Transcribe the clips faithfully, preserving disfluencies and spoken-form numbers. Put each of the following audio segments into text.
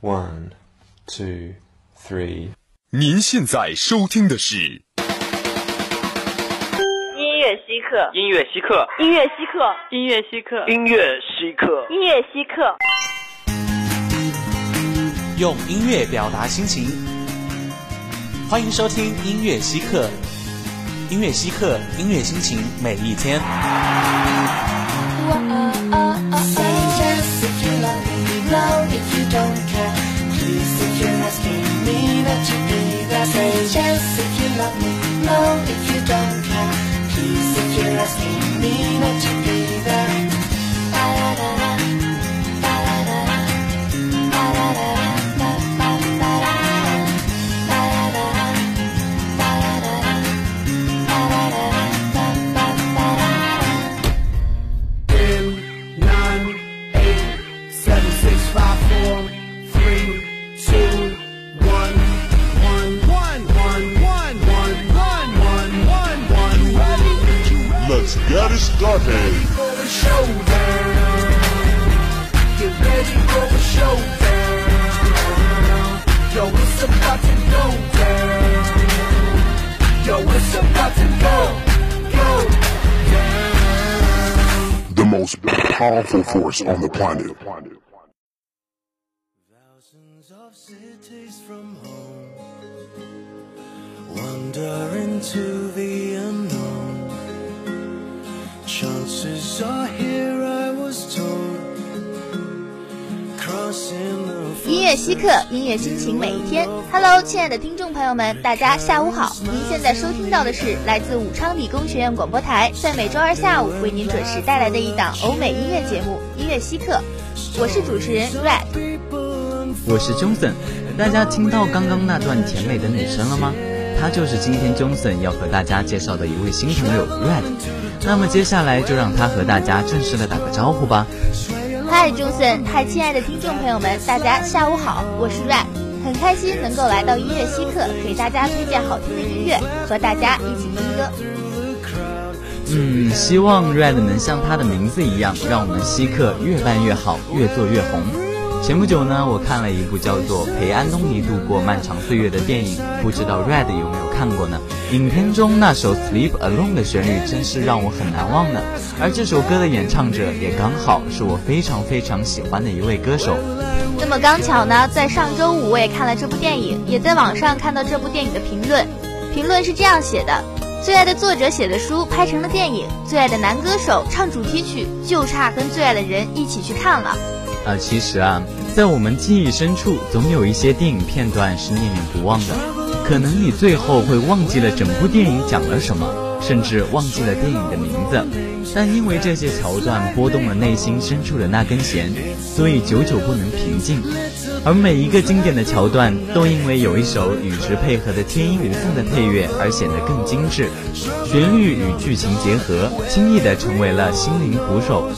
One, two, three. 您现在收听的是音乐稀客，音乐稀客，音乐稀客，音乐稀客，音乐稀客，音乐稀客。用音乐表达心情，欢迎收听音乐稀客。音乐稀客，音乐心情，每一天。Get it started. Ready for the showdown. Get ready for the showdown. Yo, it's about to go down. Yo, it's about to go, go down. The most powerful force on the planet. Thousands of cities from home, wandering to the unknown.Chances are here I was told Crossing the floor 音乐稀客，音乐心情每一天。 Hello， 亲爱的听众朋友们，大家下午好。您现在收听到的是来自武昌理工学院广播台在每周二下午为您准时带来的一档欧美音乐节目《音乐稀客》，我是主持人 Rap， 我是 Johnson。 大家听到刚刚那段甜美的女声了吗？她就是今天 Johnson 要和大家介绍的一位新朋友 Red， 那么接下来就让她和大家正式的打个招呼吧。嗨 Johnson， 嗨，亲爱的听众朋友们，大家下午好，我是 Red， 很开心能够来到音乐稀客，给大家推荐好听的音乐，和大家一起听歌。嗯，希望 Red 能像她的名字一样，让我们稀客越办越好，越做越红。前不久呢，我看了一部叫做《陪安东尼度过漫长岁月》的电影，不知道 Red 有没有看过呢？影片中那首《Sleep Alone》的旋律真是让我很难忘呢。而这首歌的演唱者也刚好是我非常非常喜欢的一位歌手。那么刚巧呢，在上周五我也看了这部电影，也在网上看到这部电影的评论，评论是这样写的：最爱的作者写的书拍成了电影，最爱的男歌手唱主题曲，就差跟最爱的人一起去看了。啊，其实啊，在我们记忆深处，总有一些电影片段是念念不忘的。可能你最后会忘记了整部电影讲了什么，甚至忘记了电影的名字。但因为这些桥段拨动了内心深处的那根弦，所以久久不能平静。而每一个经典的桥段，都因为有一首与之配合的天衣无缝的配乐而显得更精致。旋律与剧情结合，轻易地成为了心灵捕手。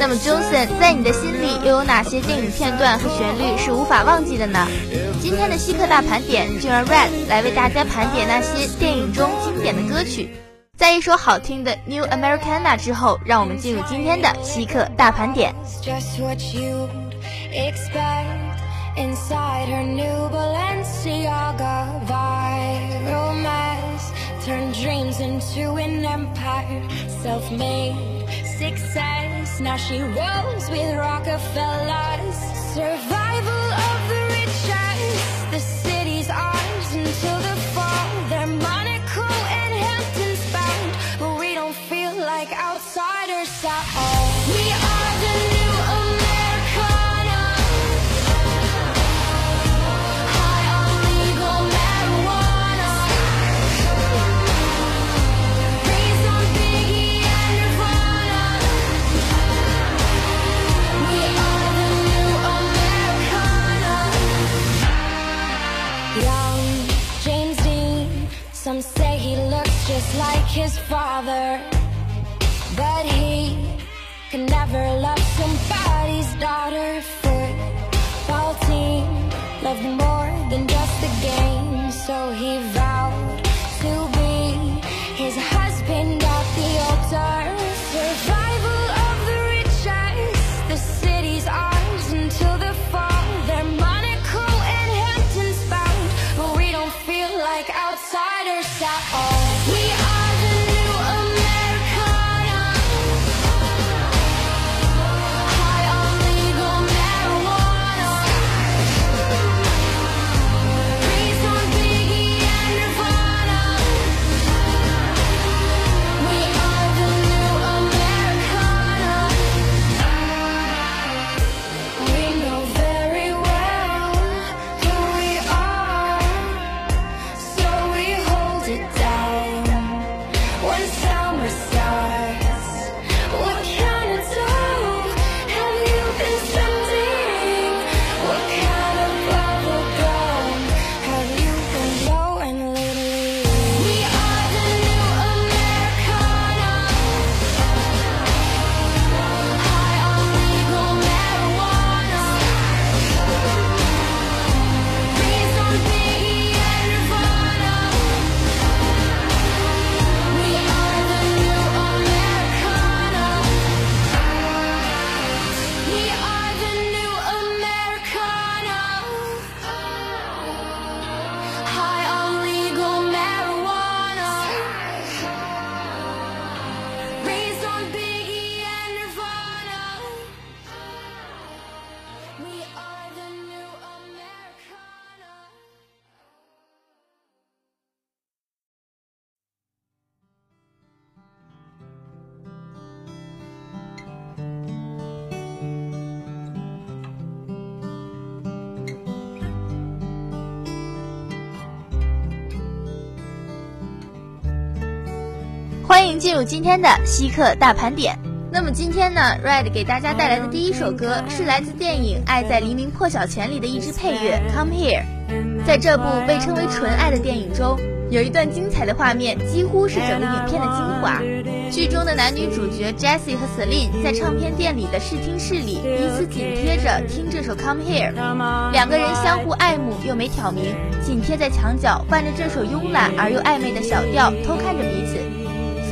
那么 Johnson， 在你的心里又有哪些电影片段和旋律是无法忘记的呢？今天的稀客大盘点就让 Red 来为大家盘点那些电影中经典的歌曲。在一首好听的 New Americana 之后，让我们进入今天的稀客大盘点。Success, now she rolls with Rockefellers. Survival of the richest, the city's ours until the fall. They're Monaco and Hamptons bound, but we don't feel like outsiders at all. We are the new Americana, high on legal marijuana, raised on Biggie.Some say he looks just like his father, but he can never love somebody's daughter. Football team loved more than just the game, so he vowed to be his husband at the altar. Survival of the richest, the city's ours until the fall. Their money 进入今天的稀客大盘点。那么今天呢 Red 给大家带来的第一首歌是来自电影《爱在黎明破晓前》里的一支配乐 Come Here。 在这部被称为纯爱的电影中，有一段精彩的画面几乎是整个影片的精华。剧中的男女主角 Jesse 和 Celine 在唱片店里的试听室里彼此紧贴着听这首 Come Here， 两个人相互爱慕又没挑明，紧贴在墙角，伴着这首慵懒而又暧昧的小调偷看着彼此，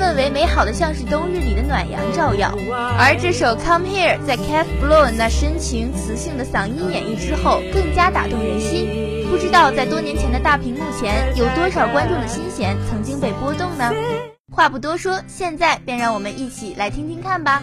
氛围美好的像是冬日里的暖阳照耀。而这首 Come Here 在 Kath Bloom 那深情磁性的嗓音演绎之后更加打动人心。不知道在多年前的大屏幕前有多少观众的心弦曾经被波动呢？话不多说，现在便让我们一起来听听看吧。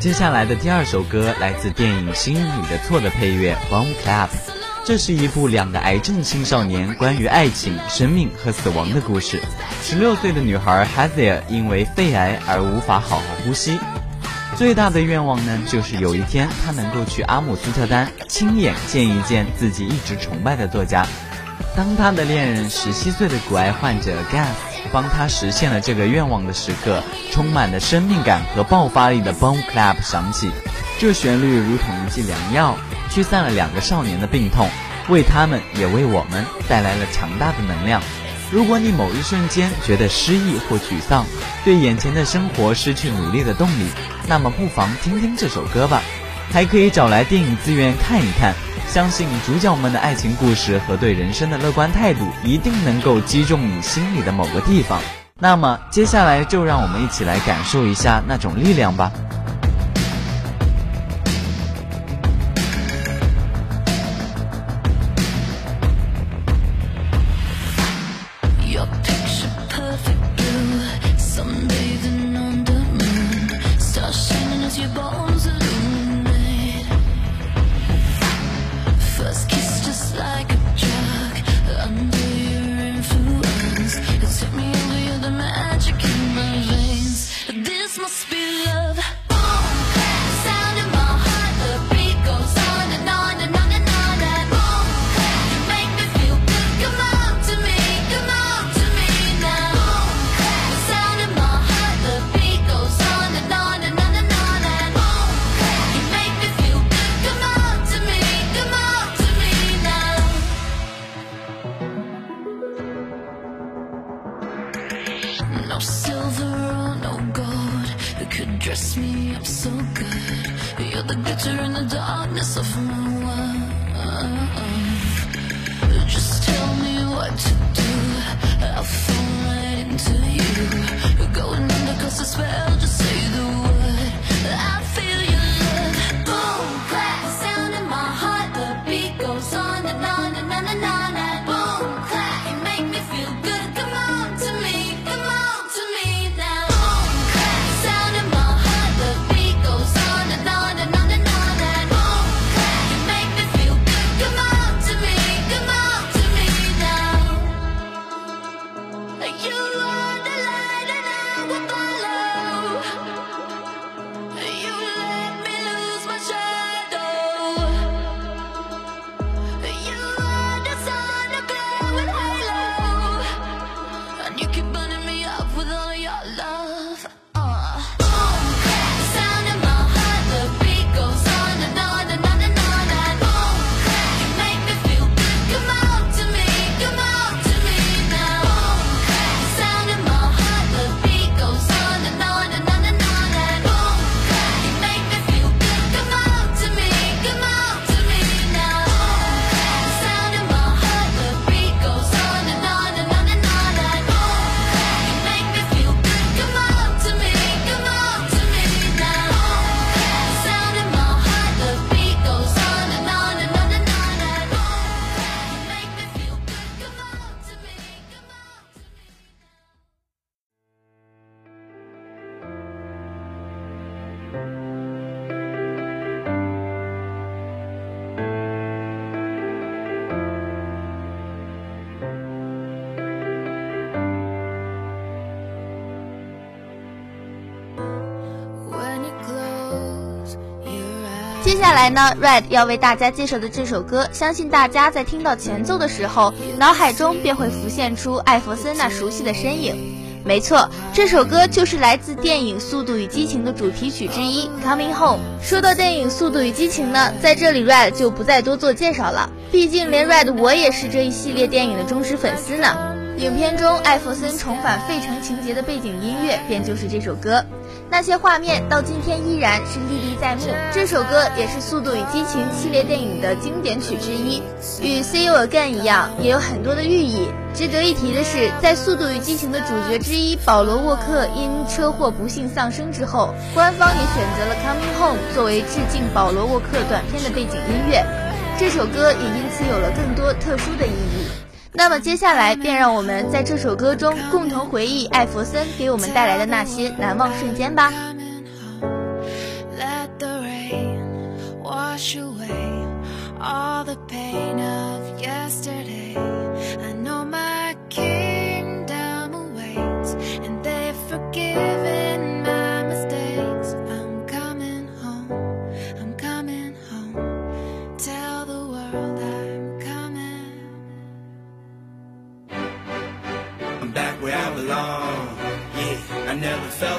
接下来的第二首歌来自电影《星女的错》的配乐 Bomb Club。 这是一部两个癌症青少年关于爱情、生命和死亡的故事。十六岁的女孩 Hazel 因为肺癌而无法好好呼吸，最大的愿望呢，就是有一天她能够去阿姆斯特丹亲眼见一见自己一直崇拜的作家。当她的恋人十七岁的骨癌患者 Gus 帮他实现了这个愿望的时刻，充满了生命感和爆发力的 Bomb Club 响起，这旋律如同一剂良药，驱散了两个少年的病痛，为他们也为我们带来了强大的能量。如果你某一瞬间觉得失意或沮丧，对眼前的生活失去努力的动力，那么不妨听听这首歌吧。还可以找来电影资源看一看，相信主角们的爱情故事和对人生的乐观态度一定能够击中你心里的某个地方。那么接下来就让我们一起来感受一下那种力量吧。Your picture perfect blue, sunbathing on the moon. No silver or no gold, you could dress me up so good. You're the glitter in the darkness of my world. Just tell me what to do, I'll fall right into you. You're going under cause the spell, just say the word. I feel your love. Boom, clap, sound in my heart. The beat goes on and on and on and on.接下来呢 ，Red 要为大家介绍的这首歌，相信大家在听到前奏的时候，脑海中便会浮现出艾弗森那熟悉的身影。没错，这首歌就是来自电影《速度与激情》的主题曲之一《Coming Home》。说到电影《速度与激情》呢，在这里 Red 就不再多做介绍了，毕竟连 Red 我也是这一系列电影的忠实粉丝呢。影片中艾弗森重返费城情节的背景音乐便就是这首歌，那些画面到今天依然是历历在目。这首歌也是《速度与激情》系列电影的经典曲之一，与《See You Again》一样，也有很多的寓意。值得一提的是，在《速度与激情》的主角之一保罗·沃克因车祸不幸丧生之后，官方也选择了《Coming Home》作为致敬保罗·沃克短片的背景音乐，这首歌也因此有了更多特殊的意义。那么接下来便让我们在这首歌中共同回忆艾弗森给我们带来的那些难忘瞬间吧。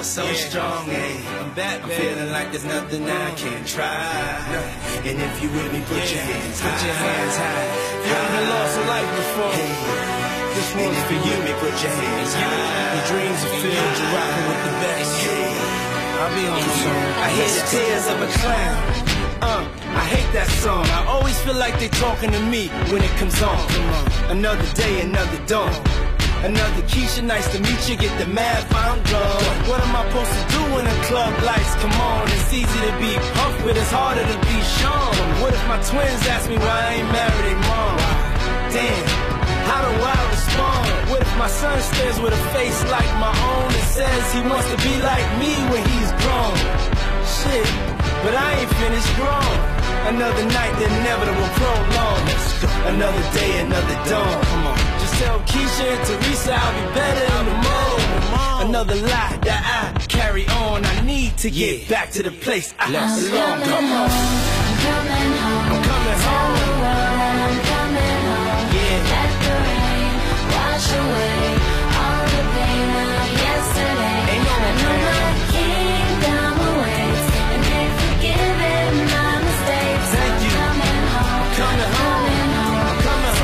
So strong, eh? I'm back, I'm feeling like there's nothing I can't try. And if you with me, put yeah, your hands high. Put your hands high. You haven't lost a life before. Hey, this one's for you, me. Put your hands high. Your dreams are filled, you're rocking with the best. Hey, I'll be on my own. I hear the tears of a clown. Uh, I hate that song. I always feel like they're talking to me when it comes on. Another day, another dawn.Another Keisha, nice to meet you, get the math, I'm drunk. What am I supposed to do when the club lights come on? It's easy to be pumped, but it's harder to be shown. What if my twins ask me why I ain't married their mom? Damn, how do I respond? What if my son stares with a face like my own and says he wants to be like me when he's grown? Shit, but I ain't finished grown. Another night, the inevitable prolong. Another day, another dawn, come on.Tell Keisha and Teresa I'll be better in the morning. Another lie that I carry on. I need to get yeah. back to the place I lost. I'm coming home. I'm coming home. I'm coming home. The world, I'm coming home. Yeah. Let the rain wash away all the pain of yesterday. Ain't no I know my kingdom awaits, and they've forgiven my mistakes. Thank you. I'm coming home. I'm coming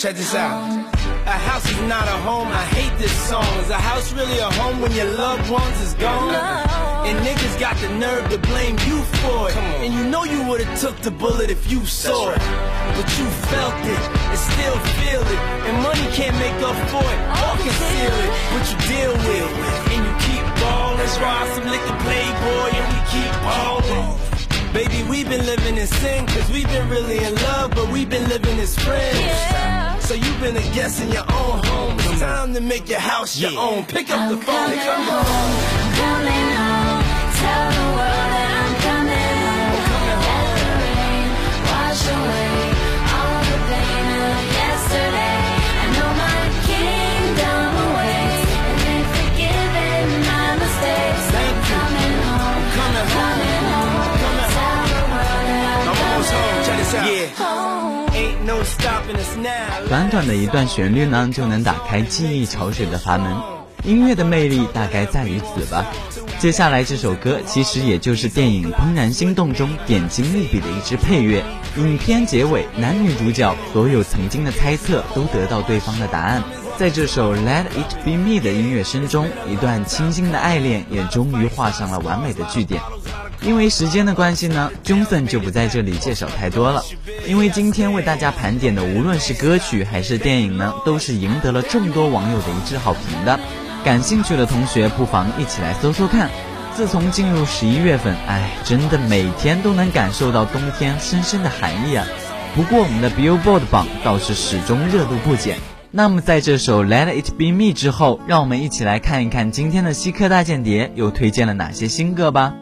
home.Check this out. I a house is not a home. I hate this song. Is a house really a home when your loved ones is gone? No. And niggas got the nerve to blame you for it. And you know you would have took the bullet if you saw it. But you felt it and still feel it. And money can't make up for it or conceal it. But you deal with it and you keep ballin'. Rob some liquor, playboy, and we keep ballin'. Baby, we've been living in sin, cause we've been really in love, but we've been living as friends. Yeah. So you've been a guest in your own home. It's time to make your house your yeah. own. Pick up I'm the phone and come home. I'm coming home. Tell the world that I'm coming home. I'm coming home. Let the rain wash away all the pain of yesterday. I know my kingdom awaits, and they've forgiven my mistakes. I'm coming home. I'm coming home.短短的一段旋律呢，就能打开记忆潮水的阀门。音乐的魅力大概在于此吧。接下来这首歌其实也就是电影《怦然心动》中点睛利弊的一支配乐。影片结尾，男女主角所有曾经的猜测都得到对方的答案。在这首《Let It Be Me》的音乐声中，一段清新的爱恋也终于画上了完美的句点。因为时间的关系呢，Johnson就不在这里介绍太多了。因为今天为大家盘点的无论是歌曲还是电影呢，都是赢得了众多网友的一致好评的。感兴趣的同学不妨一起来搜搜看。自从进入十一月份，哎，真的每天都能感受到冬天深深的寒意啊。不过我们的 Billboard 榜倒是始终热度不减。那么在这首 Let It Be Me 之后，让我们一起来看一看今天的西客大间谍又推荐了哪些新歌吧。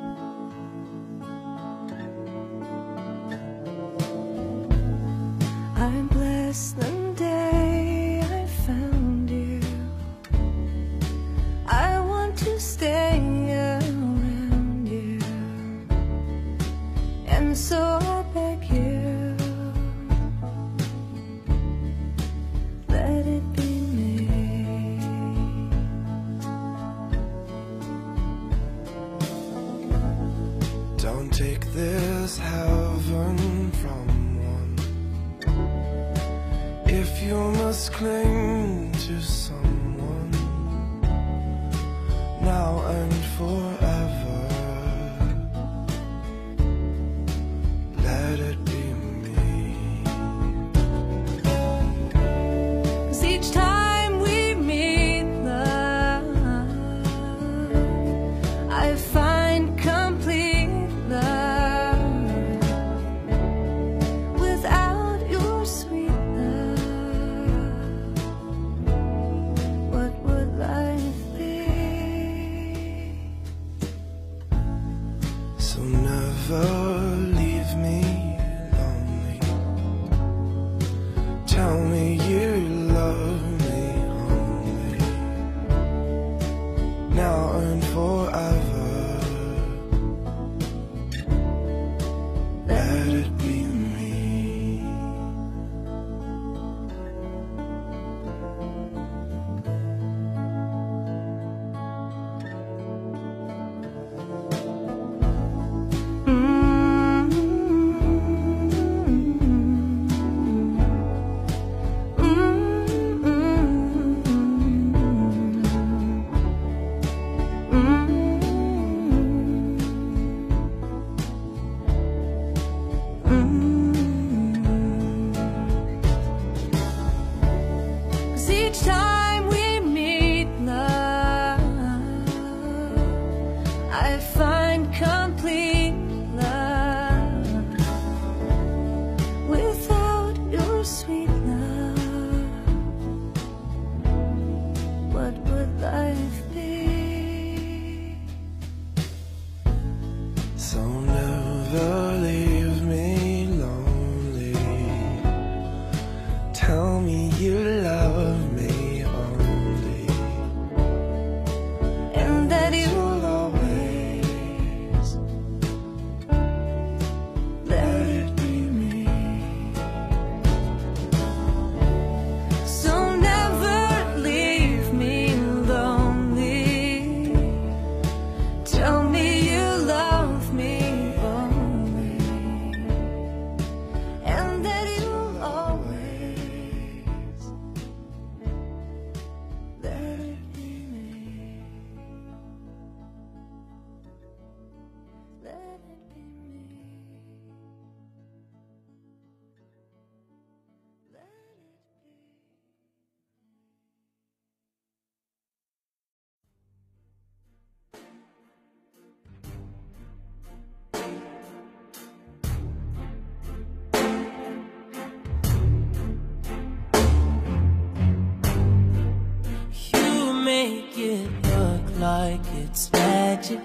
like it's magic.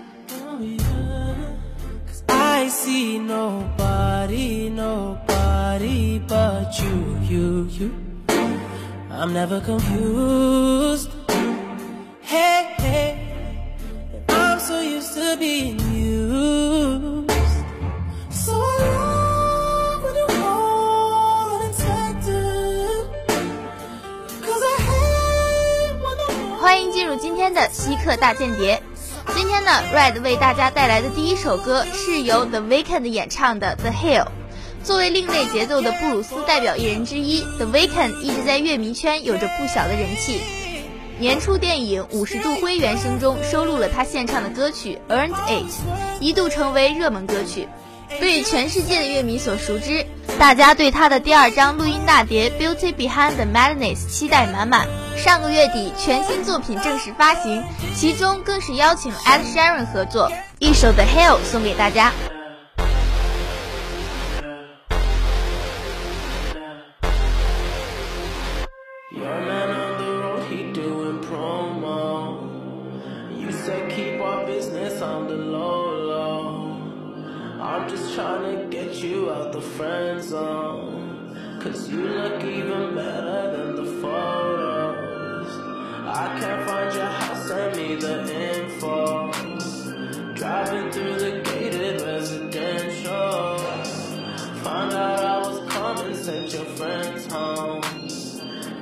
Oh, yeah. Cause I see nobody, nobody but you, you, you. I'm never confused. Hey, hey, I'm so used to being used. So alone with the world unexpected. Cause I hate when the world. 欢迎进入今天的稀客大间谍。今天呢 ，Red 为大家带来的第一首歌是由 The Weeknd 演唱的《The Hill》。作为另类节奏的布鲁斯代表艺人之一 ，The Weeknd 一直在乐迷圈有着不小的人气。年初电影《五十度灰》原声中收录了他献唱的歌曲《Earned It》，一度成为热门歌曲，被全世界的乐迷所熟知。大家对他的第二张录音大碟《Beauty Behind the Madness》期待满满。上个月底，全新作品正式发行，其中更是邀请 Ed Sheeran 合作，一首《The Hill》送给大家。Cause you look even better than the photos. I can't find your house, send me the info. Driving through the gated residential. Found out I was coming, sent your friends home.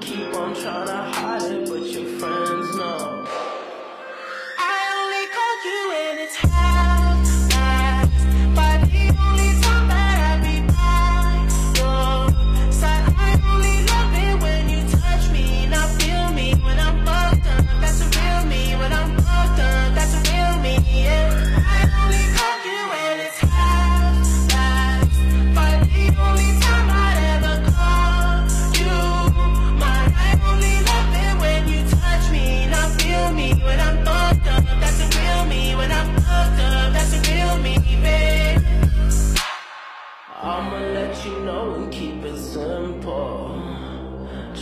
Keep on trying to hide it, but your friends know. I only call you when it's half past, but the only time I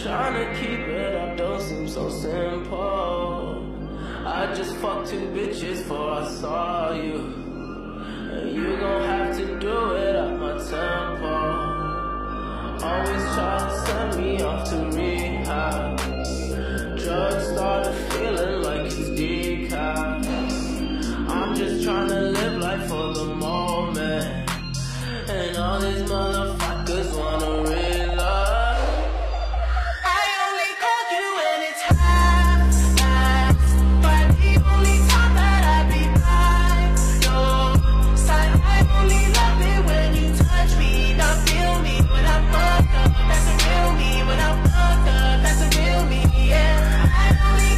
trying to keep it up don't seem so simple. I just fucked two bitches before I saw you. And you gon' have to do it at my tempo. Always try to send me off to rehab. Drugs started feeling like it's decaf. I'm just trying to live life for the moment. And all these motherfuckers wanna rip. That's a real me, yeah. I only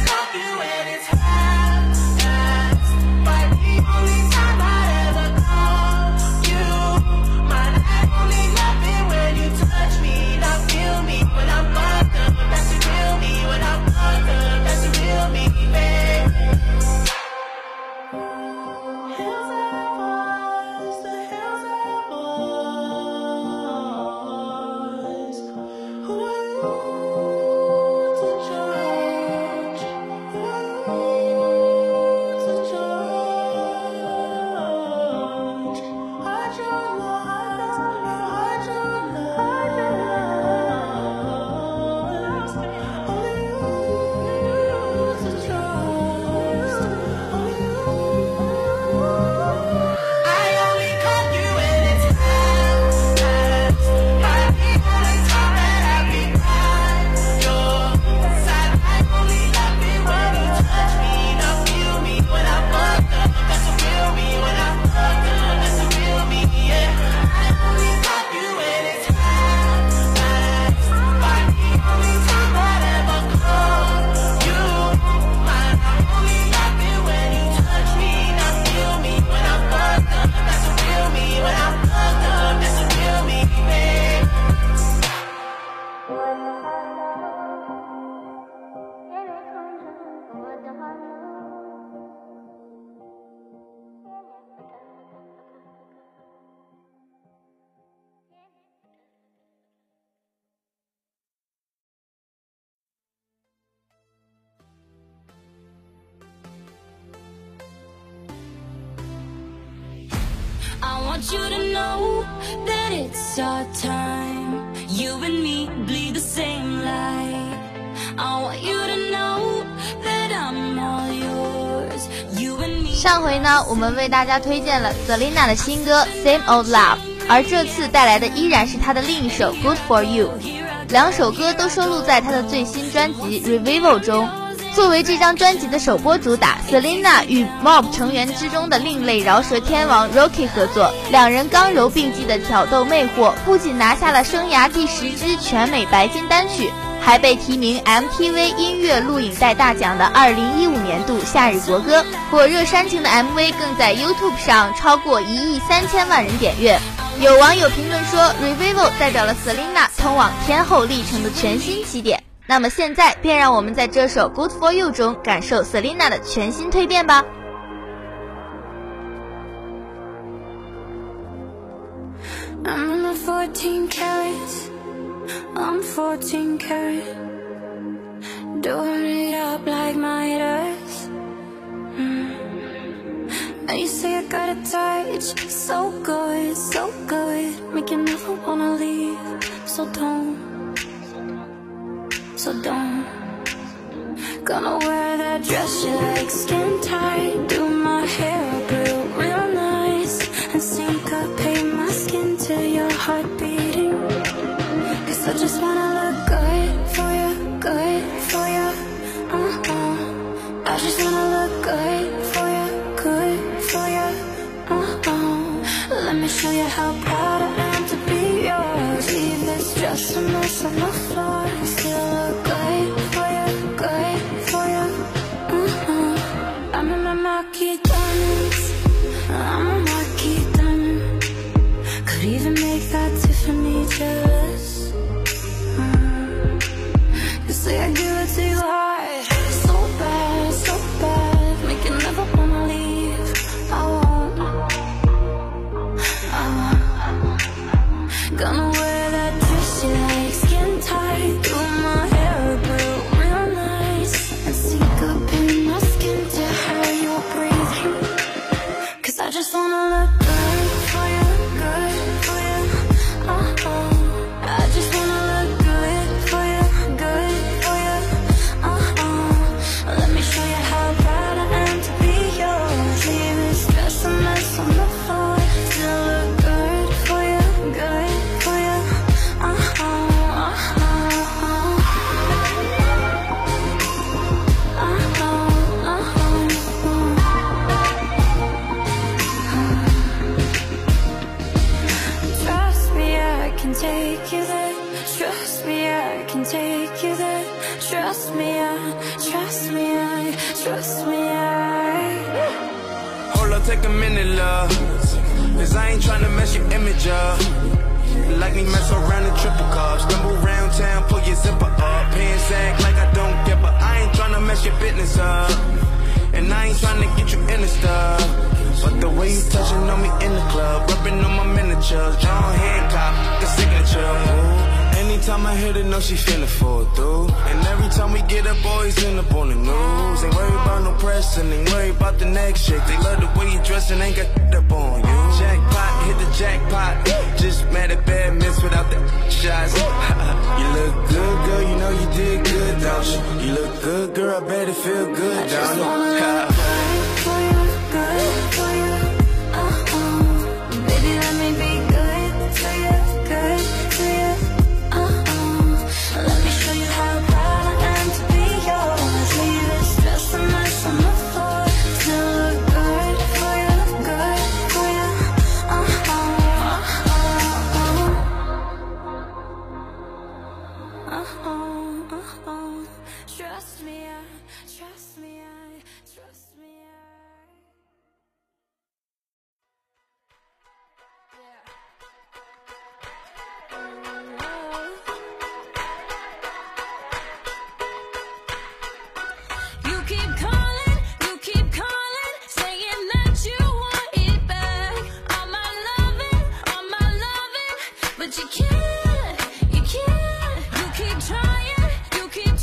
want you to know that it's our time. You and me bleed the same light. I want you to know that I'm all yours. You and me. 上回呢，我们为大家推荐了 Selena 的新歌《Same Old Love》，而这次带来的依然是她的另一首《Good for You》。两首歌都收录在她的最新专辑《Revival》中。作为这张专辑的首播主打 ，Selena 与 Mobb 成员之中的另类饶舌天王 Rocky 合作，两人刚柔并济的挑逗魅惑，不仅拿下了生涯第十支全美白金单曲，还被提名 M T V 音乐录影带大奖的二零一五年度夏日国歌。火热煽情的 M V 更在 YouTube 上超过一亿三千万人点阅。有网友评论说 ，Revival 代表了 Selena 通往天后历程的全新起点。那么现在，便让我们在这首《Good for You》中感受 Selena 的全新蜕变吧。So don't gonna wear that dress you like, skin tight, do my hair up real, real nice, and syncopate my skin to your heart beating. Cause I just wanna look good for you, good for you, uh-uh. I just wanna look good for you, good for you, uh-uh. Let me show you how proud I am to be yours. Leave this dress a mess on the floor. Still look good for you, good for you. Mm-hmm. I'm in my Rocky diamonds. I'm a Rocky diamond. Could even make that Tiffany jealous. Mm. You say I give it to you hard, so bad, so bad. Make you never wanna leave. I won't. I won't. Gonna wear that dress you like, skin tight. Just wanna look good for you, good for you, uh-uh. I just wanna look good for you, good for you, uh-uh. Let me show you how proud I am to be yours. Leave this dress a mess on the floor. Still look good for you, good for you, uh-uh, uh-uh, uh-uh. Take you there, trust me, I can take you there. Trust me, I, trust me, I, trust me, I. Hold on, take a minute, love. Cause I ain't tryna mess your image up. Like me mess around in triple cups. Stumble round town, pull your zipper up. Pants act like I don't get, but I ain't tryna mess your business up. And I ain't tryna get you in the stuff. But the way you touching on me in the club, rubbing on my miniatures, John Hancock, the signature move. Anytime I hit it, know she finna fall through. And every time we get up, boys end up on the news. Ain't worried about no pressing, ain't worried about the next chick. They love the way you dressin', ain't got shit up on you. Jackpot, hit the jackpot. Just mad at bad miss without the shots. You look good, girl, you know you did good, don't you? You look good, girl, I bet it feel good, don't you?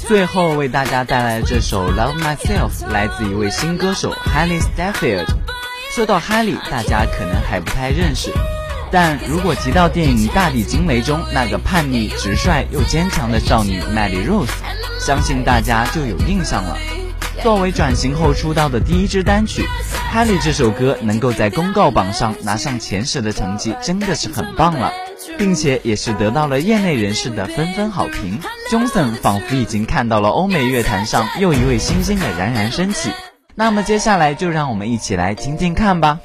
最后为大家带来这首 Love Myself， 来自一位新歌手 Haley Stafford。说到哈利，大家可能还不太认识，但如果提到电影《大地惊雷》中那个叛逆、直率又坚强的少女麦莉 Rose， 相信大家就有印象了。作为转型后出道的第一支单曲，哈利这首歌能够在公告榜上拿上前十的成绩，真的是很棒了，并且也是得到了业内人士的纷纷好评。Johnson 仿佛已经看到了欧美乐坛上又一位新星的冉冉升起。那么接下来就让我们一起来听听看吧。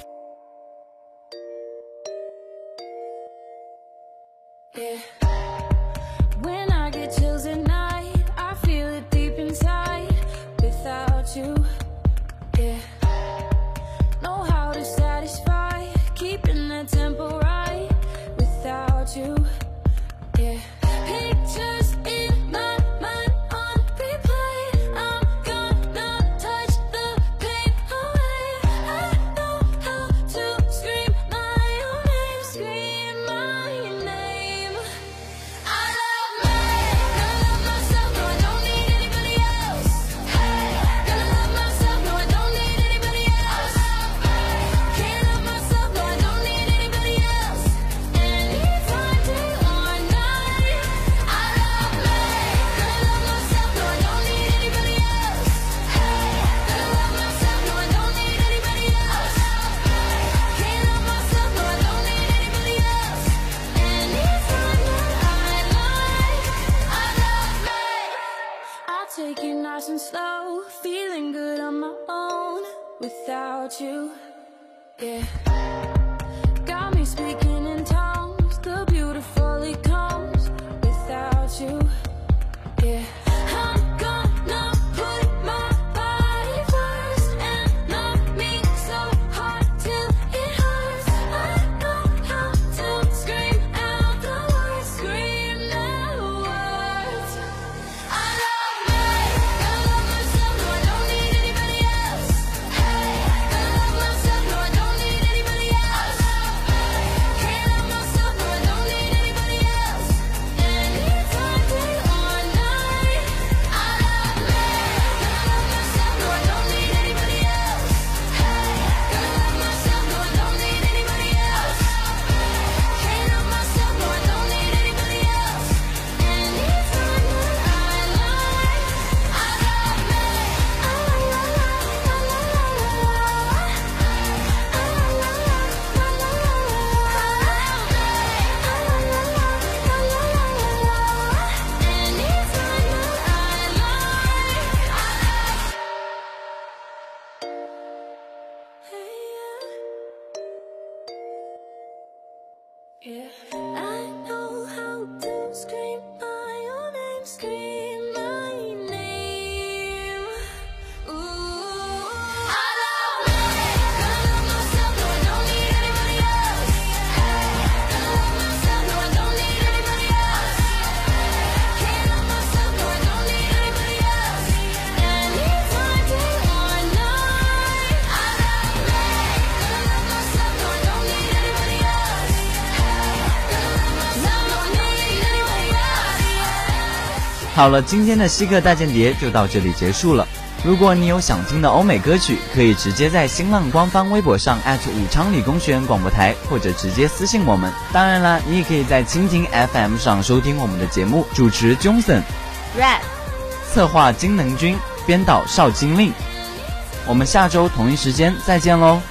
好了，今天的西客大间谍就到这里结束了。如果你有想听的欧美歌曲，可以直接在新浪官方微博上武昌理工学院广播台，或者直接私信我们。当然啦，你也可以在蜻蜓 F M 上收听我们的节目。主持 Johnson Red， 策划金能君，编导邵金令。我们下周同一时间再见喽。